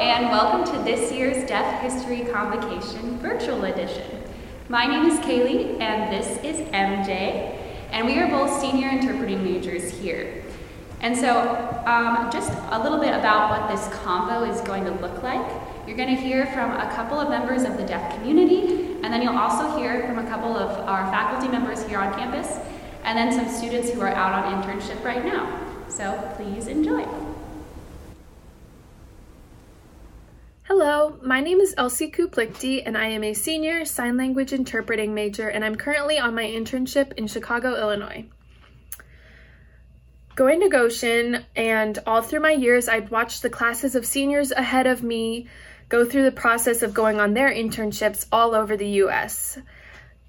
and welcome to this year's Deaf History Convocation Virtual Edition. My name is Kaylee, and this is MJ, and we are both senior interpreting majors here. And so just a little bit about what this convo is going to look like. You're going to hear from a couple of members of the deaf community, and then you'll also hear from a couple of our faculty members here on campus, and then some students who are out on internship right now. So please enjoy. Hello, my name is Elsie Kublicki, and I am a senior sign language interpreting major, and I'm currently on my internship in Chicago, Illinois. Going to Goshen, and all through my years, I'd watched the classes of seniors ahead of me go through the process of going on their internships all over the U.S.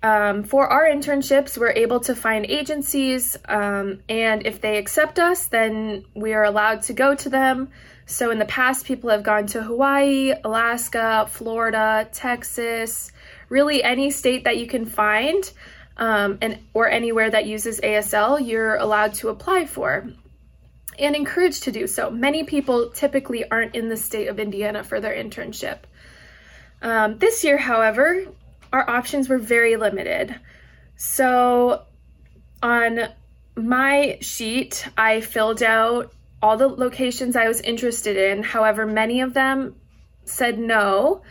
For our internships, we're able to find agencies, and if they accept us, then we are allowed to go to them. So in the past, people have gone to Hawaii, Alaska, Florida, Texas, really any state that you can find, or anywhere that uses ASL, you're allowed to apply for and encouraged to do so. Many people typically aren't in the state of Indiana for their internship. This year, however, our options were very limited. So on my sheet, I filled out all the locations I was interested in. However, many of them said no,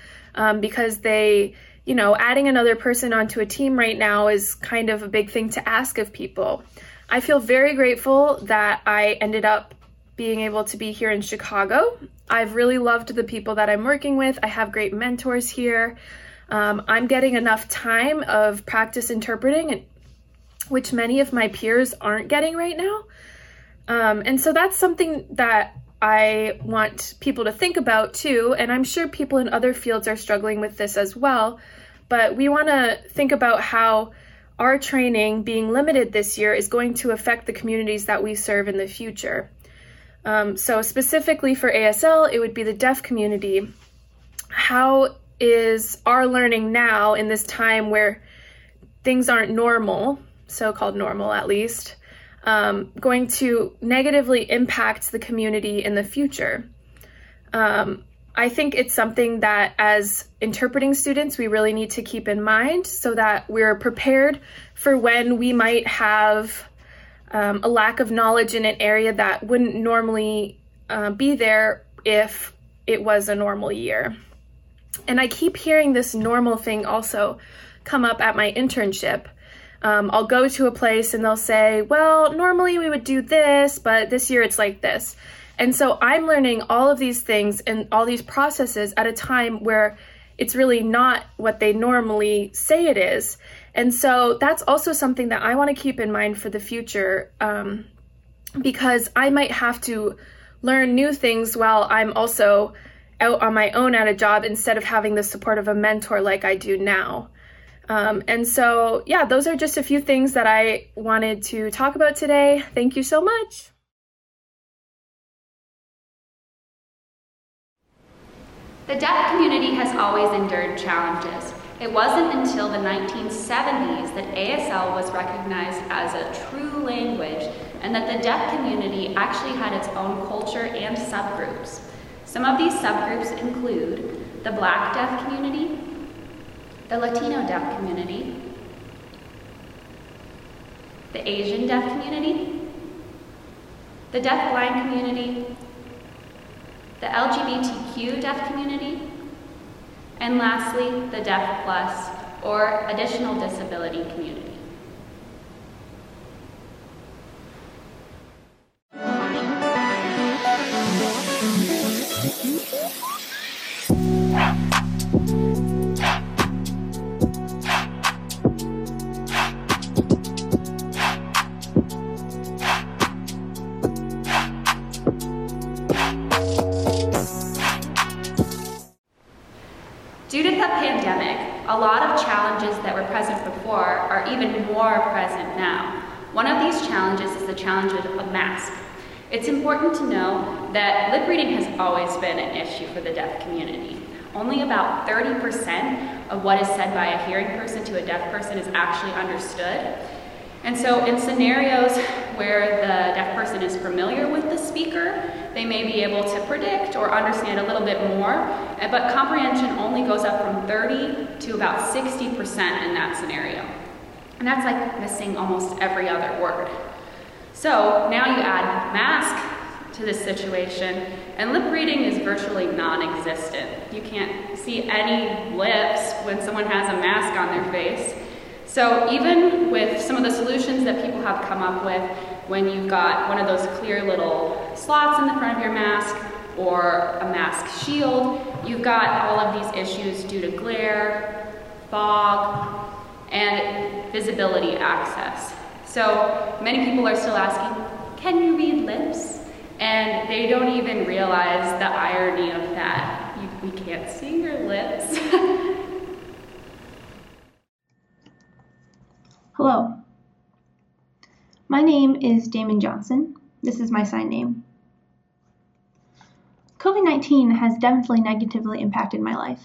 because they, adding another person onto a team right now is kind of a big thing to ask of people. I feel very grateful that I ended up being able to be here in Chicago. I've really loved the people that I'm working with. I have great mentors here. I'm getting enough time of practice interpreting, which many of my peers aren't getting right now. And so that's something that I want people to think about too. And I'm sure people in other fields are struggling with this as well, but we want to think about how our training being limited this year is going to affect the communities that we serve in the future. So specifically for ASL, it would be the deaf community. How is our learning now in this time where things aren't normal, so-called normal at least, going to negatively impact the community in the future? I think it's something that as interpreting students, we really need to keep in mind so that we're prepared for when we might have a lack of knowledge in an area that wouldn't normally be there if it was a normal year. And I keep hearing this normal thing also come up at my internship. I'll go to a place and they'll say, well, normally we would do this, but this year it's like this. And so I'm learning all of these things and all these processes at a time where it's really not what they normally say it is. And so that's also something that I want to keep in mind for the future, because I might have to learn new things while I'm also out on my own at a job instead of having the support of a mentor like I do now. And so, yeah, those are just a few things that I wanted to talk about today. Thank you so much. The deaf community has always endured challenges. It wasn't until the 1970s that ASL was recognized as a true language and that the deaf community actually had its own culture and subgroups. Some of these subgroups include the Black deaf community, the Latino deaf community, the Asian deaf community, the deaf-blind community, the LGBTQ deaf community, and lastly, the Deaf Plus or additional disability community. Due to the pandemic, a lot of challenges that were present before are even more present now. One of these challenges is the challenge of masks. It's important to know that lip reading has always been an issue for the deaf community. Only about 30% of what is said by a hearing person to a deaf person is actually understood. And so in scenarios where the deaf person is familiar with the speaker, they may be able to predict or understand a little bit more, but comprehension only goes up from 30 to about 60% in that scenario. And that's like missing almost every other word. So now you add mask to this situation, and lip reading is virtually non-existent. You can't see any lips when someone has a mask on their face. So even with some of the solutions that people have come up with, when you've got one of those clear little slots in the front of your mask or a mask shield, you've got all of these issues due to glare, fog, and visibility access. So many people are still asking, can you read lips? And they don't even realize the irony of that. We can't see your lips. Hello, my name is Damon Johnson. This is my sign name. COVID-19 has definitely negatively impacted my life.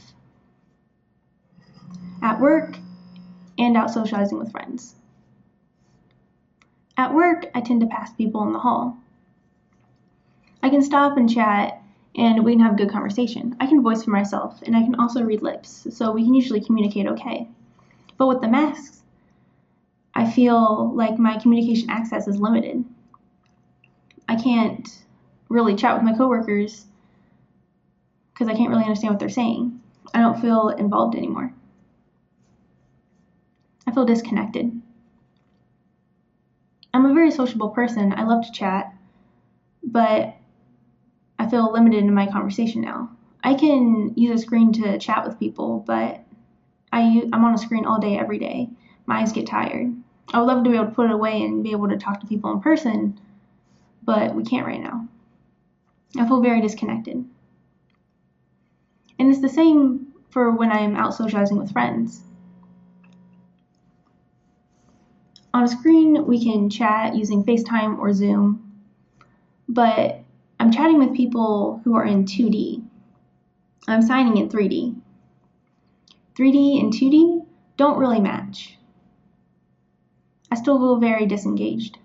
At work and out socializing with friends. At work, I tend to pass people in the hall. I can stop and chat and we can have a good conversation. I can voice for myself and I can also read lips, so we can usually communicate okay. But with the masks, I feel like my communication access is limited. I can't really chat with my coworkers because I can't really understand what they're saying. I don't feel involved anymore. I feel disconnected. I'm a very sociable person. I love to chat, but I feel limited in my conversation now. I can use a screen to chat with people, but I'm on a screen all day, every day. My eyes get tired. I would love to be able to put it away and be able to talk to people in person, but we can't right now. I feel very disconnected. And it's the same for when I'm out socializing with friends. On a screen, we can chat using FaceTime or Zoom, but I'm chatting with people who are in 2D. I'm signing in 3D. 3D and 2D don't really match. I still feel very disengaged.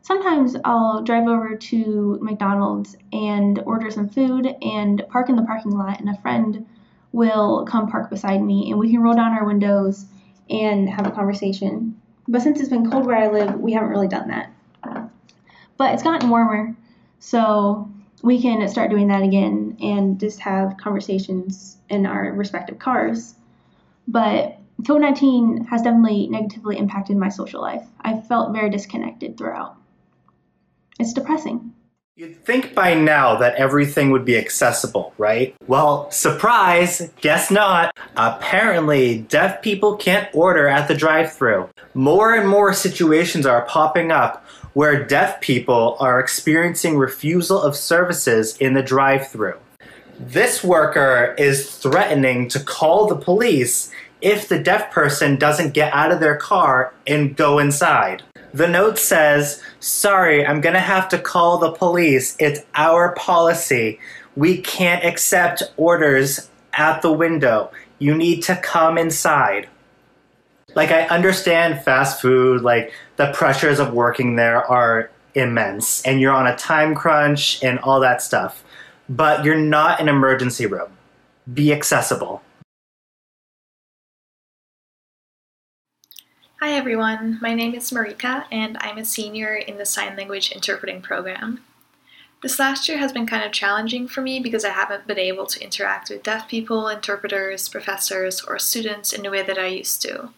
Sometimes I'll drive over to McDonald's and order some food and park in the parking lot, and a friend will come park beside me and we can roll down our windows and have a conversation. But since it's been cold where I live, we haven't really done that. But it's gotten warmer, so we can start doing that again and just have conversations in our respective cars. But COVID-19 has definitely negatively impacted my social life. I felt very disconnected throughout. It's depressing. You'd think by now that everything would be accessible, right? Well, surprise, guess not. Apparently, deaf people can't order at the drive-thru. More and more situations are popping up where deaf people are experiencing refusal of services in the drive-thru. This worker is threatening to call the police if the deaf person doesn't get out of their car and go inside. The note says, sorry, I'm gonna have to call the police. It's our policy. We can't accept orders at the window. You need to come inside. Like, I understand fast food, like the pressures of working there are immense and you're on a time crunch and all that stuff, but you're not an emergency room. Be accessible. Hi everyone, my name is Marika and I'm a senior in the Sign Language Interpreting program. This last year has been kind of challenging for me because I haven't been able to interact with deaf people, interpreters, professors, or students in the way that I used to.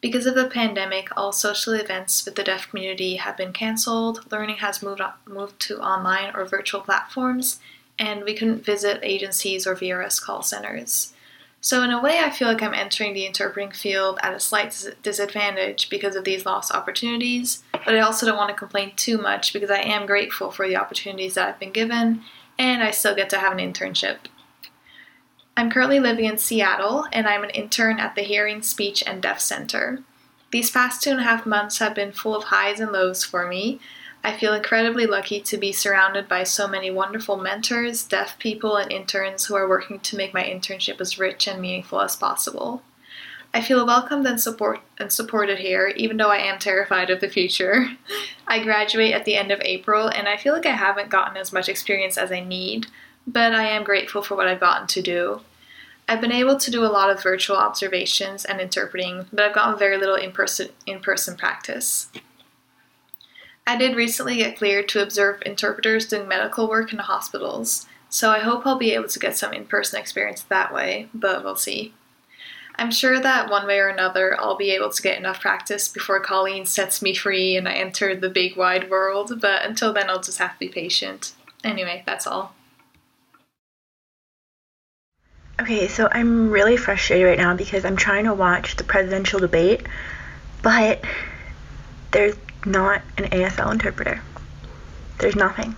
Because of the pandemic, all social events with the deaf community have been cancelled, learning has moved to online or virtual platforms, and we couldn't visit agencies or VRS call centers. So in a way, I feel like I'm entering the interpreting field at a slight disadvantage because of these lost opportunities, but I also don't want to complain too much because I am grateful for the opportunities that I've been given, and I still get to have an internship. I'm currently living in Seattle, and I'm an intern at the Hearing, Speech, and Deaf Center. These past 2.5 months have been full of highs and lows for me. I feel incredibly lucky to be surrounded by so many wonderful mentors, deaf people, and interns who are working to make my internship as rich and meaningful as possible. I I feel welcomed and supported here, even though I am terrified of the future. I graduate at the end of April, and I feel like I haven't gotten as much experience as I need, but I am grateful for what I've gotten to do. I've been able to do a lot of virtual observations and interpreting, but I've gotten very little in-person practice. I did recently get cleared to observe interpreters doing medical work in hospitals, so I hope I'll be able to get some in-person experience that way, but we'll see. I'm sure that one way or another I'll be able to get enough practice before Colleen sets me free and I enter the big wide world, but until then I'll just have to be patient. Anyway, that's all. Okay, so I'm really frustrated right now because I'm trying to watch the presidential debate, but there's not an ASL interpreter. There's nothing.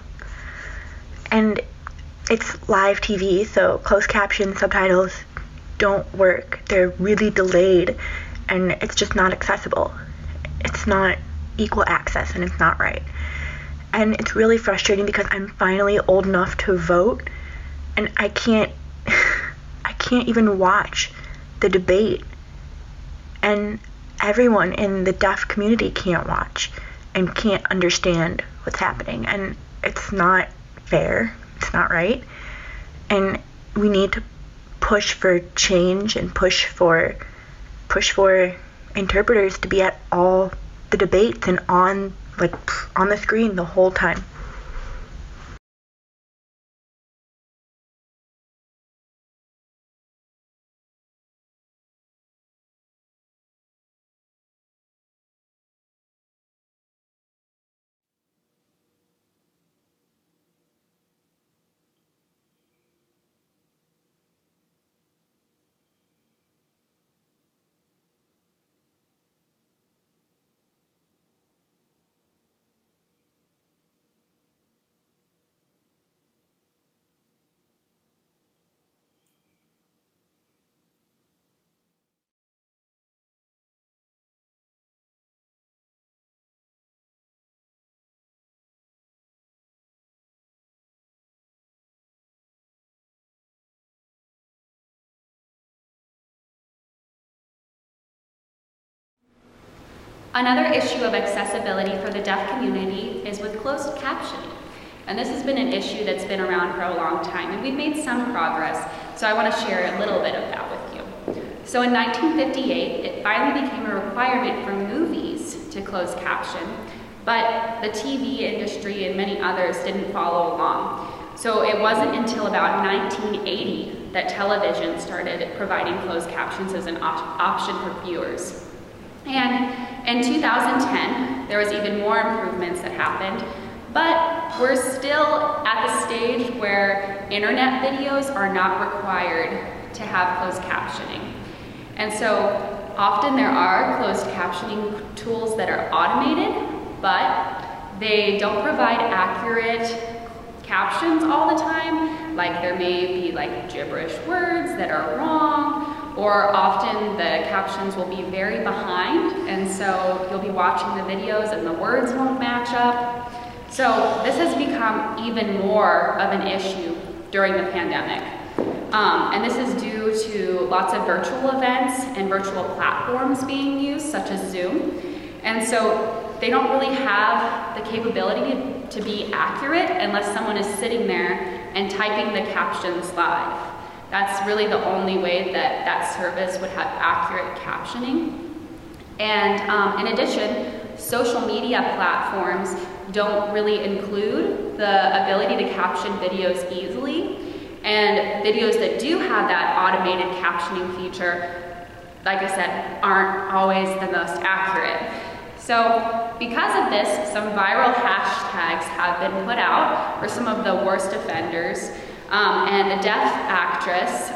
And it's live TV, so closed caption subtitles don't work. They're really delayed, and it's just not accessible. It's not equal access, and it's not right. And it's really frustrating because I'm finally old enough to vote, and I can't even watch the debate, and everyone in the deaf community can't watch and can't understand what's happening, and it's not fair, it's not right, and we need to push for change and push for interpreters to be at all the debates and on the screen the whole time. Another issue of accessibility for the deaf community is with closed captioning. And this has been an issue that's been around for a long time, and we've made some progress, so I want to share a little bit of that with you. So in 1958, it finally became a requirement for movies to closed caption, but the TV industry and many others didn't follow along. So it wasn't until about 1980 that television started providing closed captions as an option for viewers. And in 2010, there was even more improvements that happened, but we're still at the stage where internet videos are not required to have closed captioning. And so often there are closed captioning tools that are automated, but they don't provide accurate captions all the time. Like there may be like gibberish words that are wrong, or often the captions will be very behind, and so you'll be watching the videos and the words won't match up. So this has become even more of an issue during the pandemic. And this is due to lots of virtual events and virtual platforms being used, such as Zoom. And so they don't really have the capability to be accurate unless someone is sitting there and typing the captions live. That's really the only way that that service would have accurate captioning. And in addition, social media platforms don't really include the ability to caption videos easily. And videos that do have that automated captioning feature, like I said, aren't always the most accurate. So because of this, some viral hashtags have been put out for some of the worst offenders. And a deaf actress,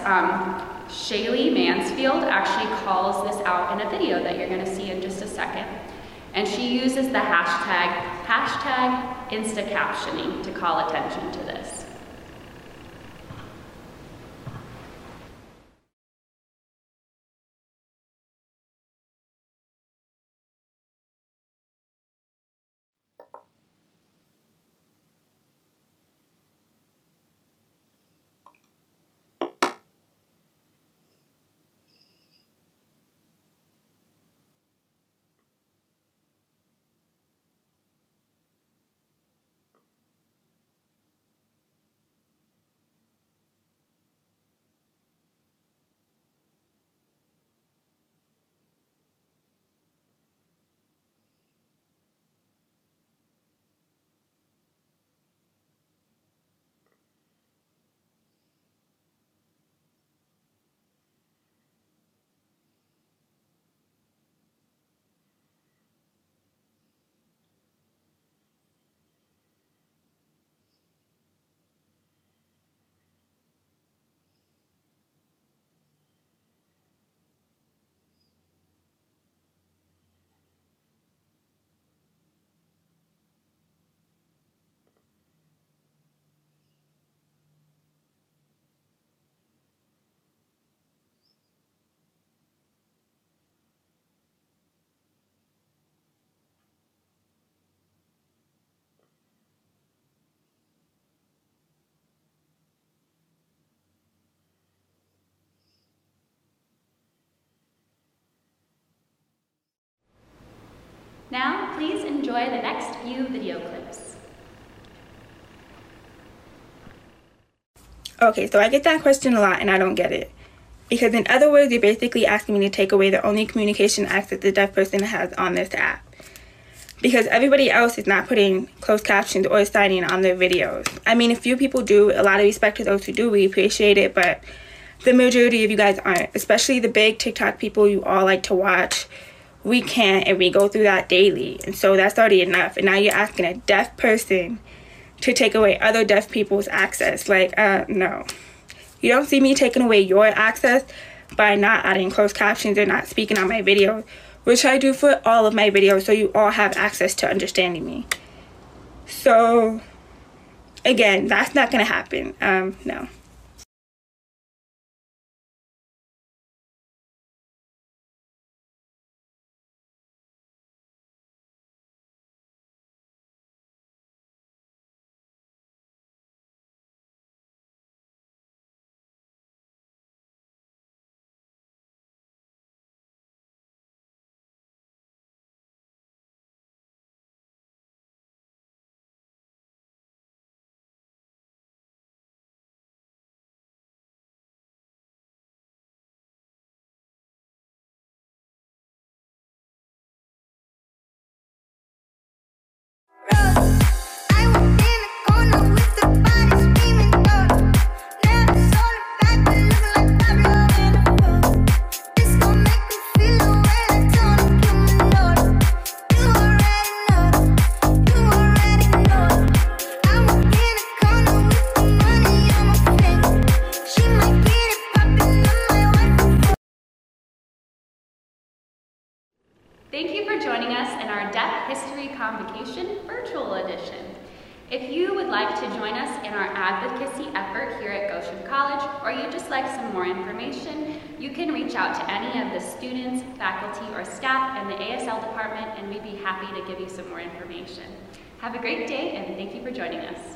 Shaylee Mansfield, actually calls this out in a video that you're going to see in just a second. And she uses the hashtag InstaCaptioning to call attention to this. Now, please enjoy the next few video clips. Okay, so I get that question a lot and I don't get it. Because in other words, you're basically asking me to take away the only communication access the deaf person has on this app. Because everybody else is not putting closed captions or signing on their videos. I mean, a few people do, a lot of respect to those who do, we appreciate it, but the majority of you guys aren't, especially the big TikTok people you all like to watch. We can't, and we go through that daily, and so that's already enough. And now you're asking a deaf person to take away other deaf people's access. Like, no. You don't see me taking away your access by not adding closed captions or not speaking on my videos, which I do for all of my videos, so you all have access to understanding me. So, again, that's not gonna happen, no. Thank you for joining us in our Deaf History Convocation Virtual Edition. If you would like to join us in our advocacy effort here at Goshen College, or you'd just like some more information, you can reach out to any of the students, faculty, or staff in the ASL department, and we'd be happy to give you some more information. Have a great day, and thank you for joining us.